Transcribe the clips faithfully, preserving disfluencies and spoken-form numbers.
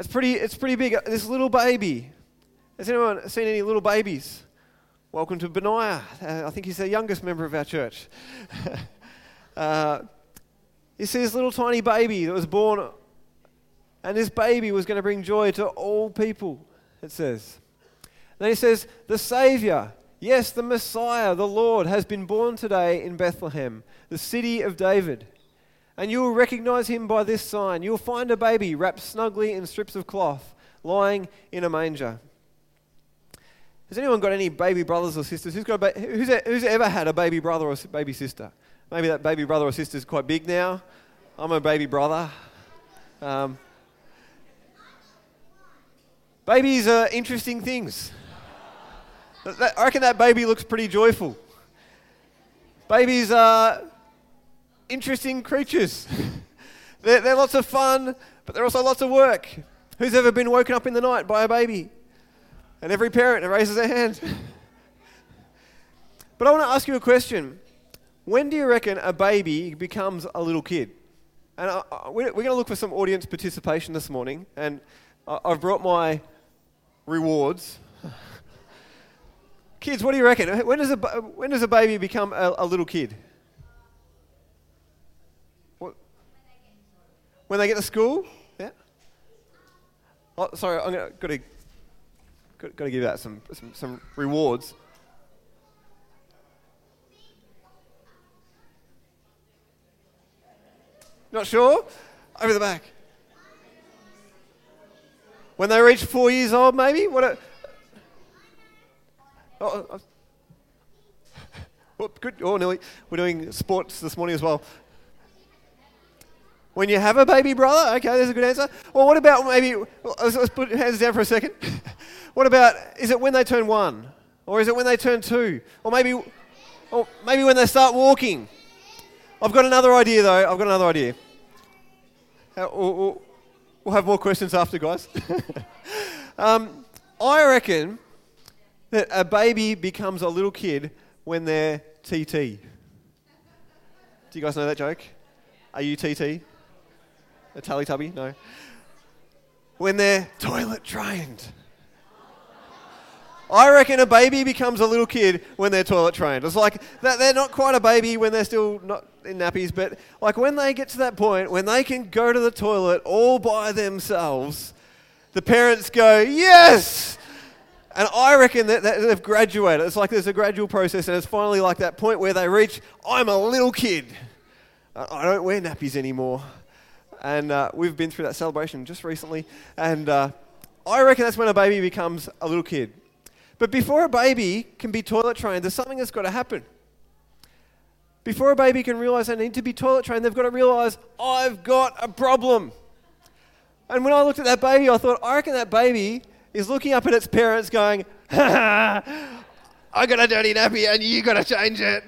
That's pretty, it's pretty big. This little baby. Has anyone seen any little babies? Welcome to Beniah. Uh, I think he's the youngest member of our church. uh, you see this little tiny baby that was born, and this baby was going to bring joy to all people, it says. Then he says, the Savior, yes, the Messiah, the Lord, has been born today in Bethlehem, the city of David. And you will recognize him by this sign. You will find a baby wrapped snugly in strips of cloth, lying in a manger. Has anyone got any baby brothers or sisters? Who's got a ba- who's, who's ever had a baby brother or baby sister? Maybe that baby brother or sister is quite big now. I'm a baby brother. Um, babies are interesting things. I reckon that baby looks pretty joyful. Babies are interesting creatures. they're, they're lots of fun, but they're also lots of work. Who's ever been woken up in the night by a baby? And every parent raises their hand. But I want to ask you a question. When do you reckon a baby becomes a little kid? And I, I, we're going to look for some audience participation this morning. And I, I've brought my rewards. Kids, what do you reckon? When does a, when does a baby become a, a little kid? What? When they get to school? Yeah. Oh, sorry, I'm going to... Got to Got, got to give that some, some, some rewards. Not sure? Over the back. When they reach four years old, maybe? What a... Oh, oh, good. Oh, nearly. We're doing sports this morning as well. When you have a baby brother? Okay, there's a good answer. Well, what about maybe... Let's, let's put hands down for a second. What about, is it when they turn one? Or is it when they turn two? Or maybe or maybe when they start walking? I've got another idea, though. I've got another idea. We'll, we'll have more questions after, guys. um, I reckon that a baby becomes a little kid when they're T T. Do you guys know that joke? Are you T T? A Teletubby? No. When they're toilet trained. I reckon a baby becomes a little kid when they're toilet trained. It's like that they're not quite a baby when they're still not in nappies, but like when they get to that point, when they can go to the toilet all by themselves, the parents go, yes! And I reckon that, that they've graduated. It's like there's a gradual process, and it's finally like that point where they reach, I'm a little kid. I don't wear nappies anymore. And uh, we've been through that celebration just recently. And uh, I reckon that's when a baby becomes a little kid. But before a baby can be toilet trained, there's something that's got to happen. Before a baby can realise they need to be toilet trained, they've got to realise, I've got a problem. And when I looked at that baby, I thought, I reckon that baby is looking up at its parents going, ha ha, I got a dirty nappy and you got to change it.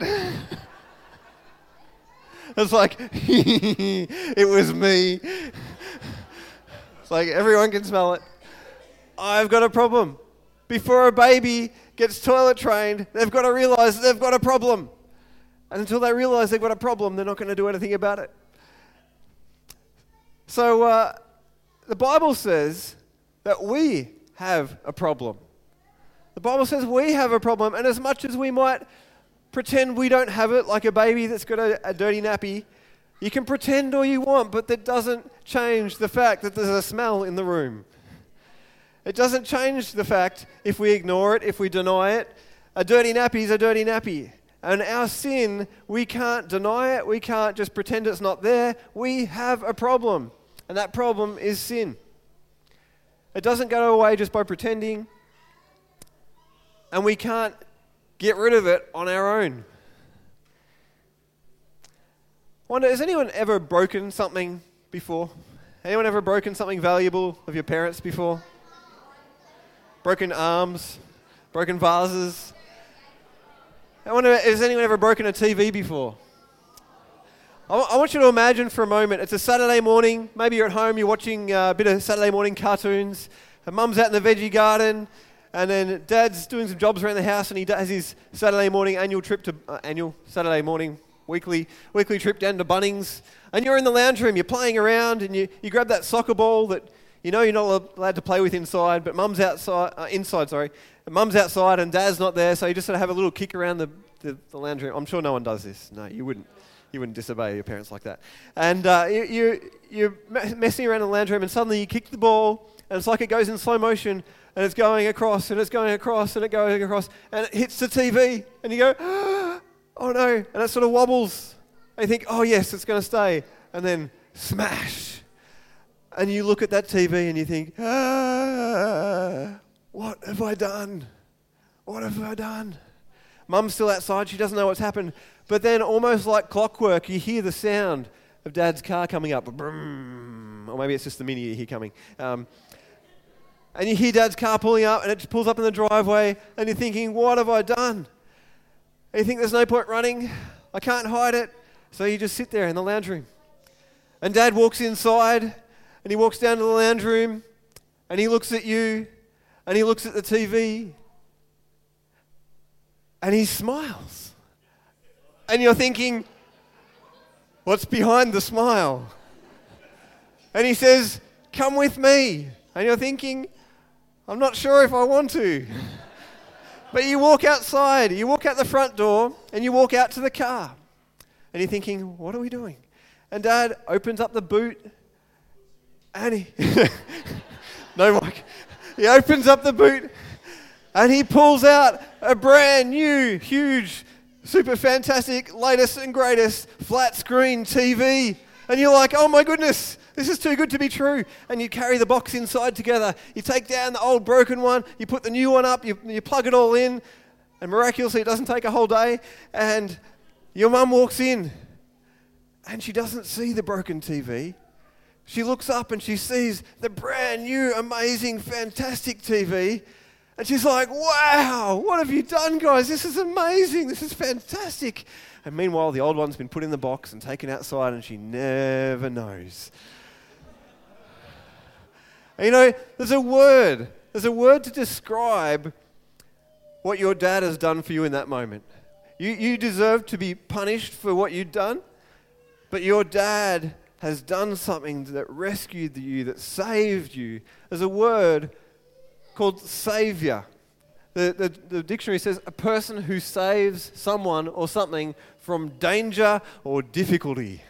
It's like, it was me. It's like, everyone can smell it. I've got a problem. Before a baby gets toilet trained, they've got to realise they've got a problem. And until they realise they've got a problem, they're not going to do anything about it. So uh, the Bible says that we have a problem. The Bible says we have a problem. And as much as we might pretend we don't have it, like a baby that's got a, a dirty nappy, you can pretend all you want, but that doesn't change the fact that there's a smell in the room. It doesn't change the fact if we ignore it, if we deny it. A dirty nappy is a dirty nappy. And our sin, we can't deny it. We can't just pretend it's not there. We have a problem. And that problem is sin. It doesn't go away just by pretending. And we can't get rid of it on our own. I wonder, has anyone ever broken something before? Anyone ever broken something valuable of your parents before? Broken arms, broken vases. I wonder, has anyone ever broken a T V before? I, w- I want you to imagine for a moment, it's a Saturday morning, maybe you're at home, you're watching uh, a bit of Saturday morning cartoons, and mum's out in the veggie garden, and then dad's doing some jobs around the house, and he has his Saturday morning annual trip to, uh, annual, Saturday morning, weekly weekly trip down to Bunnings, and you're in the lounge room, you're playing around, and you, you grab that soccer ball that You know you're not allowed to play with inside, but mum's outside, uh, inside, sorry. Mum's outside and dad's not there, so you just sort of have a little kick around the, the, the lounge room. I'm sure no one does this. No, you wouldn't. You wouldn't disobey your parents like that. And uh, you, you, you're messing around in the lounge room and suddenly you kick the ball and it's like it goes in slow motion and it's going across and it's going across and it goes across and it hits the T V and you go, oh no, and it sort of wobbles. And you think, oh yes, it's going to stay. And then smash. And you look at that T V and you think, ah, what have I done? What have I done? Mum's still outside. She doesn't know what's happened. But then almost like clockwork, you hear the sound of Dad's car coming up. Or maybe it's just the Mini you hear coming. Um, and you hear Dad's car pulling up and it pulls up in the driveway and you're thinking, what have I done? And you think there's no point running. I can't hide it. So you just sit there in the lounge room. And Dad walks inside. And he walks down to the lounge room and he looks at you and he looks at the T V and he smiles. And you're thinking, what's behind the smile? And he says, come with me. And you're thinking, I'm not sure if I want to. But you walk outside, you walk out the front door and you walk out to the car. And you're thinking, what are we doing? And Dad opens up the boot. And he, no mic, he opens up the boot and he pulls out a brand new, huge, super fantastic, latest and greatest flat screen T V. And you're like, oh my goodness, this is too good to be true. And you carry the box inside together. You take down the old broken one, you put the new one up, you, you plug it all in. And miraculously, it doesn't take a whole day. And your mum walks in and she doesn't see the broken T V. She looks up and she sees the brand new, amazing, fantastic T V. And she's like, wow, what have you done, guys? This is amazing. This is fantastic. And meanwhile, the old one's been put in the box and taken outside and she never knows. And you know, there's a word. There's a word to describe what your dad has done for you in that moment. You, you deserve to be punished for what you've done, but your dad has done something that rescued you, that saved you. There's a word called saviour. The, the, the dictionary says a person who saves someone or something from danger or difficulty.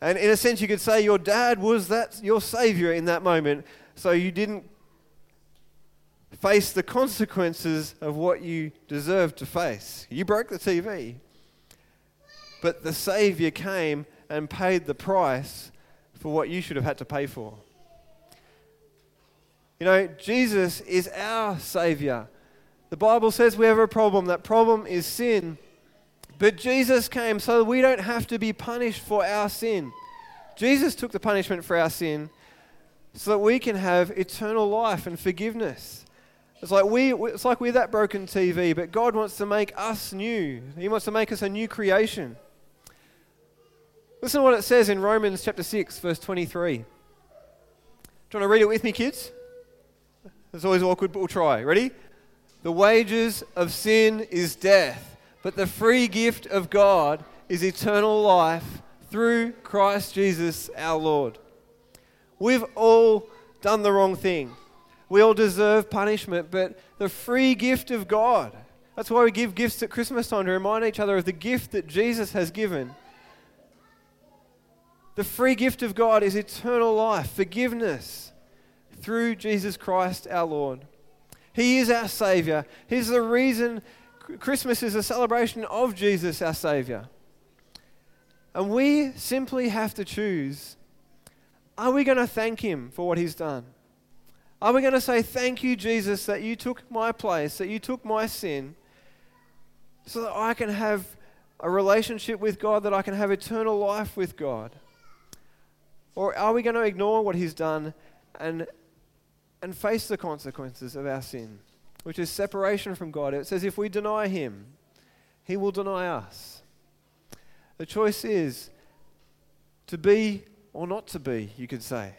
And in a sense, you could say your dad was that your saviour in that moment, so you didn't face the consequences of what you deserved to face. You broke the T V, but the saviour came and paid the price for what you should have had to pay for. You know, Jesus is our Saviour. The Bible says we have a problem. That problem is sin. But Jesus came so we don't have to be punished for our sin. Jesus took the punishment for our sin so that we can have eternal life and forgiveness. It's like, we, it's like we're that broken T V, but God wants to make us new. He wants to make us a new creation. Listen to what it says in Romans chapter six, verse twenty-three. Do you want to read it with me, kids? It's always awkward, but we'll try. Ready? The wages of sin is death, but the free gift of God is eternal life through Christ Jesus our Lord. We've all done the wrong thing. We all deserve punishment, but the free gift of God. That's why we give gifts at Christmas time, to remind each other of the gift that Jesus has given. The free gift of God is eternal life, forgiveness, through Jesus Christ our Lord. He is our Saviour. He's the reason Christmas is a celebration of Jesus, our Saviour. And we simply have to choose, are we going to thank Him for what He's done? Are we going to say, thank you, Jesus, that you took my place, that you took my sin, so that I can have a relationship with God, that I can have eternal life with God? Or are we going to ignore what He's done and and face the consequences of our sin, which is separation from God? It says if we deny Him, He will deny us. The choice is to be or not to be, you could say.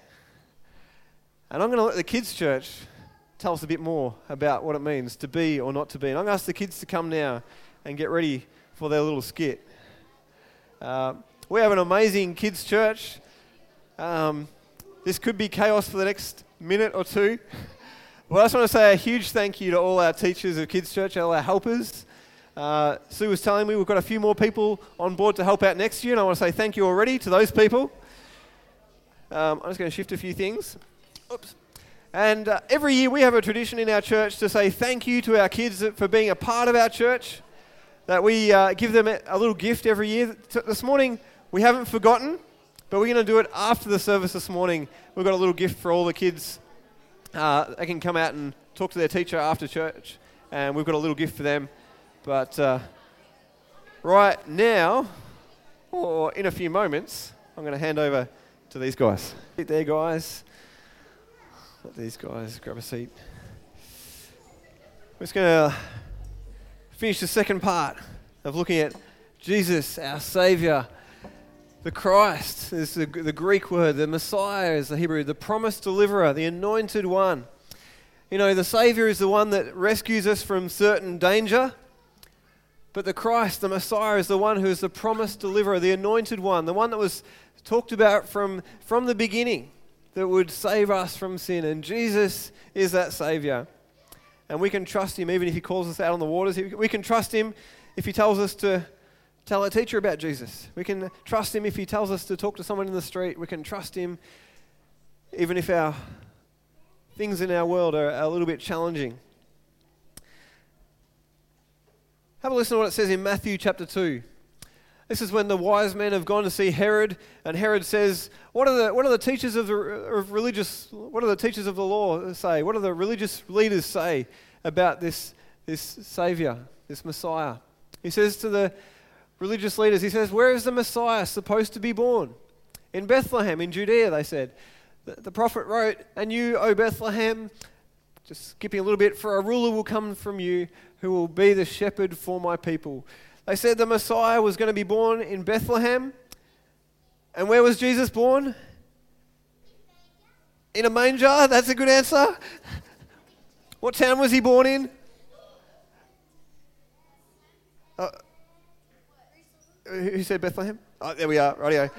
And I'm going to let the kids' church tell us a bit more about what it means to be or not to be. And I'm going to ask the kids to come now and get ready for their little skit. Uh, we have an amazing kids' church. Um, This could be chaos for the next minute or two. Well, I just want to say a huge thank you to all our teachers of Kids Church, all our helpers. Uh, Sue was telling me we've got a few more people on board to help out next year, and I want to say thank you already to those people. Um, I'm just going to shift a few things. Oops. And uh, every year we have a tradition in our church to say thank you to our kids for being a part of our church, that we uh, give them a little gift every year. This morning we haven't forgotten, but we're going to do it after the service this morning. We've got a little gift for all the kids. Uh, they can come out and talk to their teacher after church, and we've got a little gift for them. But uh, right now, or in a few moments, I'm going to hand over to these guys. Sit there, guys. Let these guys grab a seat. We're just going to finish the second part of looking at Jesus, our Saviour. The Christ is the, the Greek word, the Messiah is the Hebrew, the promised deliverer, the anointed one. You know, the Saviour is the one that rescues us from certain danger, but the Christ, the Messiah, is the one who is the promised deliverer, the anointed one, the one that was talked about from, from the beginning, that would save us from sin. And Jesus is that Saviour. And we can trust Him even if He calls us out on the waters. We can trust Him if He tells us to tell our teacher about Jesus. We can trust Him if He tells us to talk to someone in the street. We can trust Him even if our things in our world are a little bit challenging. Have a listen to what it says in Matthew chapter two. This is when the wise men have gone to see Herod, and Herod says, "What are the what are the teachers of the of religious? What are the teachers of the law say? What do the religious leaders say about this this Saviour, this Messiah?" He says to the religious leaders, he says, "Where is the Messiah supposed to be born? In Bethlehem, in Judea," they said. The, the prophet wrote, "And you, O Bethlehem," just skipping a little bit, "for a ruler will come from you who will be the shepherd for my people." They said the Messiah was going to be born in Bethlehem. And where was Jesus born? In a manger. That's a good answer. What town was he born in? Uh, Who said Bethlehem? Oh, there we are. Rightio.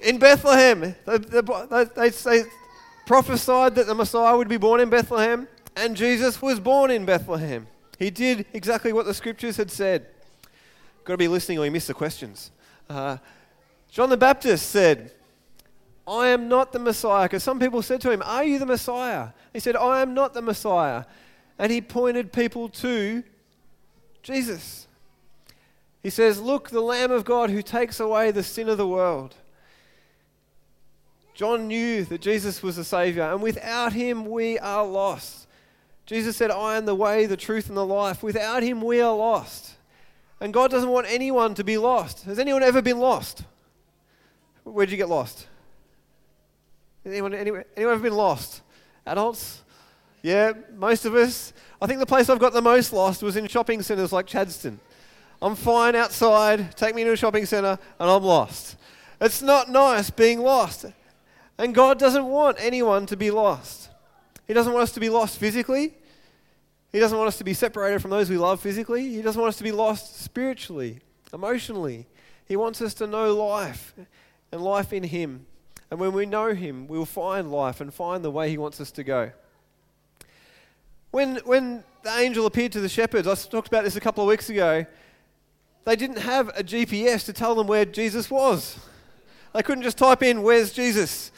In Bethlehem, they, they, they prophesied that the Messiah would be born in Bethlehem, and Jesus was born in Bethlehem. He did exactly what the Scriptures had said. Got to be listening, or you miss the questions. Uh, John the Baptist said, "I am not the Messiah," because some people said to him, "Are you the Messiah?" He said, "I am not the Messiah," and he pointed people to Jesus. He says, "Look, the Lamb of God who takes away the sin of the world." John knew that Jesus was the Saviour, and without Him we are lost. Jesus said, "I am the way, the truth, and the life." Without Him we are lost. And God doesn't want anyone to be lost. Has anyone ever been lost? Where'd you get lost? Anyone, anyone, anyone ever been lost? Adults? Yeah, most of us. I think the place I've got the most lost was in shopping centres like Chadston. I'm fine outside, take me to a shopping centre, and I'm lost. It's not nice being lost. And God doesn't want anyone to be lost. He doesn't want us to be lost physically. He doesn't want us to be separated from those we love physically. He doesn't want us to be lost spiritually, emotionally. He wants us to know life, and life in Him. And when we know Him, we'll find life and find the way He wants us to go. When, when the angel appeared to the shepherds, I talked about this a couple of weeks ago, they didn't have a G P S to tell them where Jesus was. They couldn't just type in, "Where's Jesus?"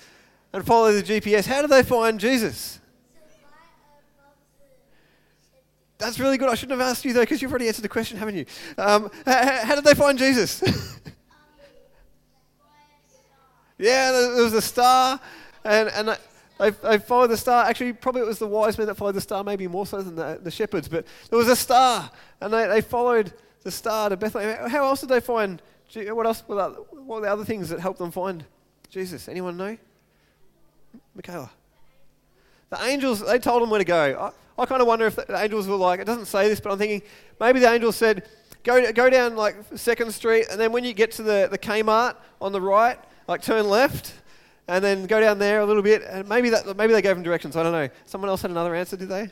and follow the G P S. How did they find Jesus? That's really good. I shouldn't have asked you, though, because you've already answered the question, haven't you? Um, how, how did they find Jesus? Yeah, there was a star, and, and they, they followed the star. Actually, probably it was the wise men that followed the star, maybe more so than the, the shepherds, but there was a star, and they, they followed the star to Bethlehem. How else did they find? What else? What were the other things that helped them find Jesus? Anyone know? Michaela. The angels, they told them where to go. I, I kind of wonder if the angels were like, it doesn't say this, but I'm thinking maybe the angels said, go go down like Second Street, and then when you get to the, the Kmart on the right, like turn left, and then go down there a little bit. And maybe that maybe they gave them directions. I don't know. Someone else had another answer, did they?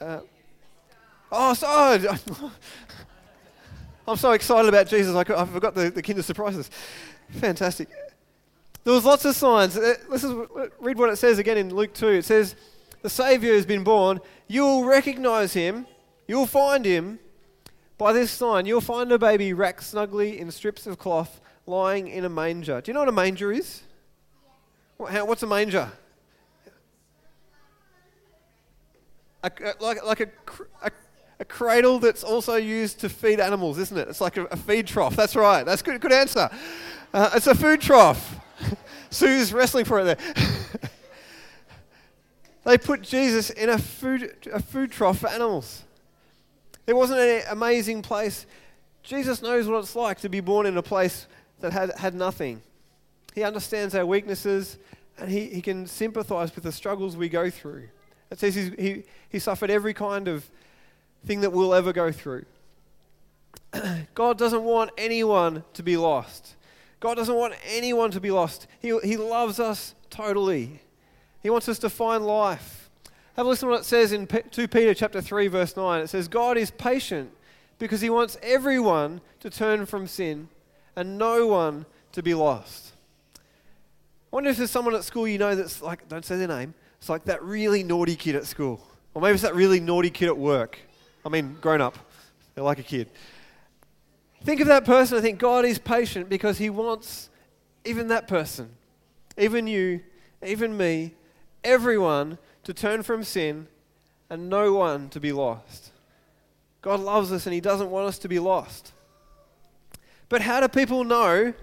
Uh, oh, sorry. I'm so excited about Jesus, I forgot the, the kinder surprises. Fantastic. There was lots of signs. This is, read what it says again in Luke two. It says, the Saviour has been born. You will recognize him. You will find him. By this sign, you'll find a baby wrapped snugly in strips of cloth, lying in a manger. Do you know what a manger is? What, how, what's a manger? A, a, like like a, a, a cradle that's also used to feed animals, isn't it? It's like a, a feed trough. That's right. That's good. Good answer. Uh, it's a food trough. Sue's wrestling for it there. They put Jesus in a food a food trough for animals. It wasn't an amazing place. Jesus knows what it's like to be born in a place that had, had nothing. He understands our weaknesses, and he, he can sympathize with the struggles we go through. It says he's, he, he suffered every kind of thing that we'll ever go through. God doesn't want anyone to be lost. God doesn't want anyone to be lost. He, he loves us totally. He wants us to find life. Have a listen to what it says in Second Peter chapter three, verse nine. It says, God is patient because he wants everyone to turn from sin and no one to be lost. I wonder if there's someone at school you know that's like, don't say their name, it's like that really naughty kid at school. Or maybe it's that really naughty kid at work. I mean, grown up. They're like a kid. Think of that person and think, God is patient because he wants even that person, even you, even me, everyone to turn from sin and no one to be lost. God loves us and he doesn't want us to be lost. But how do people know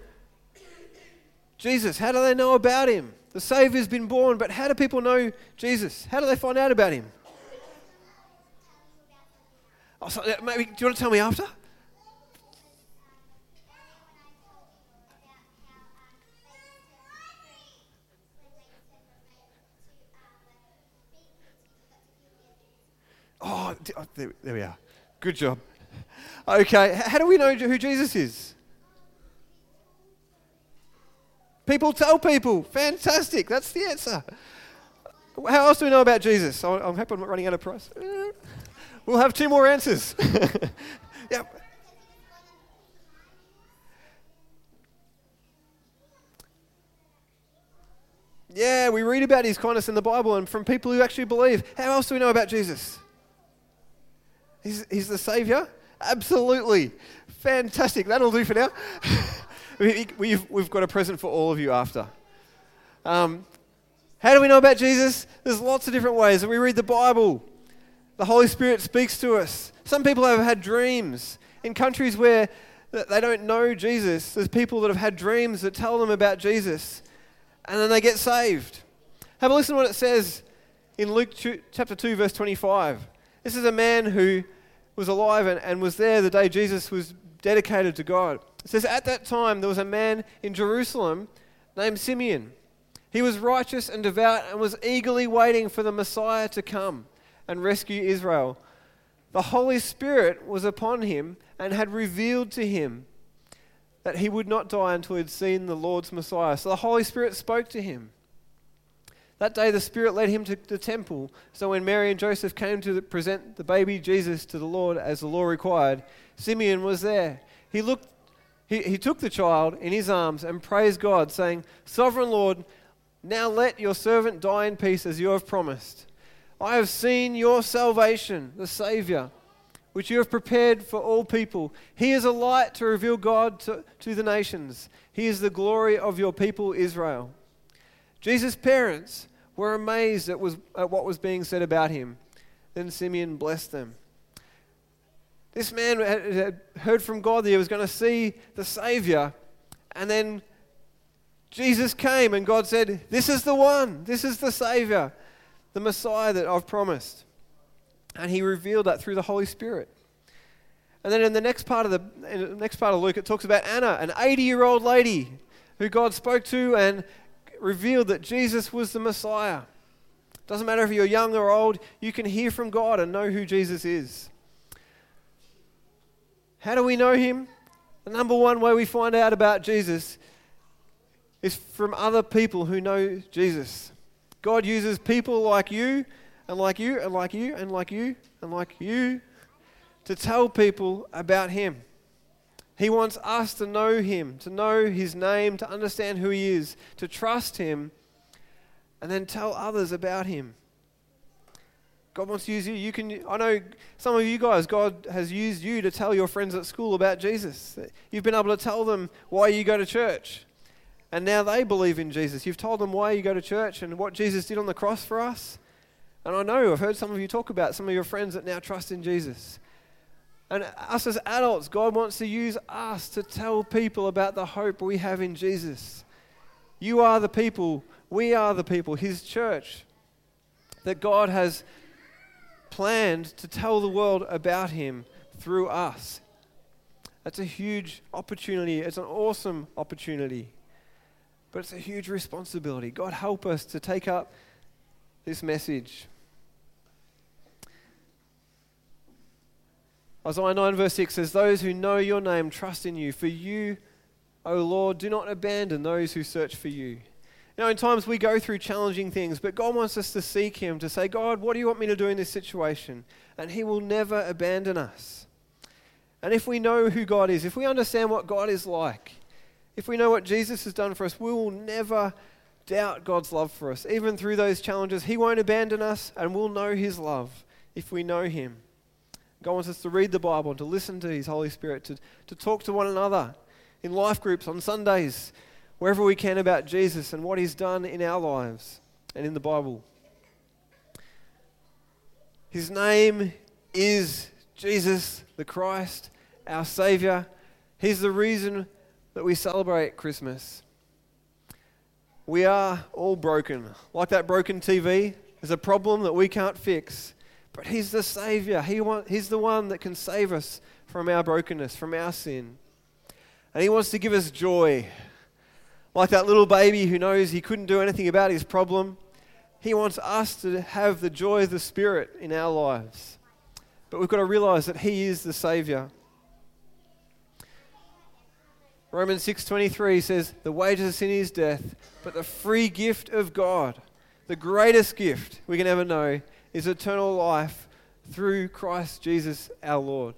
Jesus? How do they know about him? The Savior's been born, but how do people know Jesus? How do they find out about him? Oh, so maybe, do you want to tell me after? Oh, there we are. Good job. Okay, how do we know who Jesus is? People tell people. Fantastic, that's the answer. How else do we know about Jesus? I I'm hoping I'm not running out of price. We'll have two more answers. Yep. Yeah, we read about his kindness in the Bible and from people who actually believe. How else do we know about Jesus? He's, he's the Saviour? Absolutely. Fantastic. That'll do for now. we've, we've got a present for all of you after. Um, how do we know about Jesus? There's lots of different ways. We read the Bible. The Holy Spirit speaks to us. Some people have had dreams. In countries where they don't know Jesus, there's people that have had dreams that tell them about Jesus, and then they get saved. Have a listen to what it says in Luke chapter two, verse twenty-five. This is a man who was alive and, and was there the day Jesus was dedicated to God. It says, at that time there was a man in Jerusalem named Simeon. He was righteous and devout and was eagerly waiting for the Messiah to come and rescue Israel. The Holy Spirit was upon him and had revealed to him that he would not die until he had seen the Lord's Messiah. So the Holy Spirit spoke to him. That day the Spirit led him to the temple, so when Mary and Joseph came to present the baby Jesus to the Lord as the law required, Simeon was there. He looked, he, he took the child in his arms and praised God, saying, Sovereign Lord, now let your servant die in peace as you have promised. I have seen your salvation, the Saviour, which you have prepared for all people. He is a light to reveal God to, to the nations. He is the glory of your people Israel. Jesus' parents were amazed at, was, at what was being said about him. Then Simeon blessed them. This man had heard from God that he was going to see the Saviour, and then Jesus came and God said, this is the one, this is the Saviour, the Messiah that I've promised. And he revealed that through the Holy Spirit. And then in the next part of the, in the next part of Luke, it talks about Anna, an eighty-year-old lady who God spoke to and revealed that Jesus was the Messiah. Doesn't matter if you're young or old, you can hear from God and know who Jesus is. How do we know him? The number one way we find out about Jesus is from other people who know Jesus. God uses people like you and like you and like you and like you and like you to tell people about him. He wants us to know him, to know his name, to understand who he is, to trust him, and then tell others about him. God wants to use you. You can. I know some of you guys, God has used you to tell your friends at school about Jesus. You've been able to tell them why you go to church. And now they believe in Jesus. You've told them why you go to church and what Jesus did on the cross for us. And I know I've heard some of you talk about some of your friends that now trust in Jesus. And us as adults, God wants to use us to tell people about the hope we have in Jesus. You are the people, we are the people, his church, that God has planned to tell the world about him through us. That's a huge opportunity. It's an awesome opportunity. But it's a huge responsibility. God, help us to take up this message. Isaiah nine verse six says, "Those who know your name trust in you. For you, O Lord, do not abandon those who search for you." Now, in times we go through challenging things, but God wants us to seek him, to say, "God, what do you want me to do in this situation?" And he will never abandon us. And if we know who God is, if we understand what God is like, if we know what Jesus has done for us, we will never doubt God's love for us. Even through those challenges, he won't abandon us, and we'll know his love if we know him. God wants us to read the Bible and to listen to his Holy Spirit, to, to talk to one another in life groups, on Sundays, wherever we can, about Jesus and what he's done in our lives and in the Bible. His name is Jesus the Christ, our Savior. He's the reason that we celebrate Christmas. We are all broken. Like that broken T V, there's a problem that we can't fix. But he's the Savior. He want, he's the one that can save us from our brokenness, from our sin. And he wants to give us joy. Like that little baby who knows he couldn't do anything about his problem, he wants us to have the joy of the Spirit in our lives. But we've got to realize that he is the Savior. Romans six twenty-three says, "The wages of sin is death, but the free gift of God, the greatest gift we can ever know, is eternal life through Christ Jesus our Lord."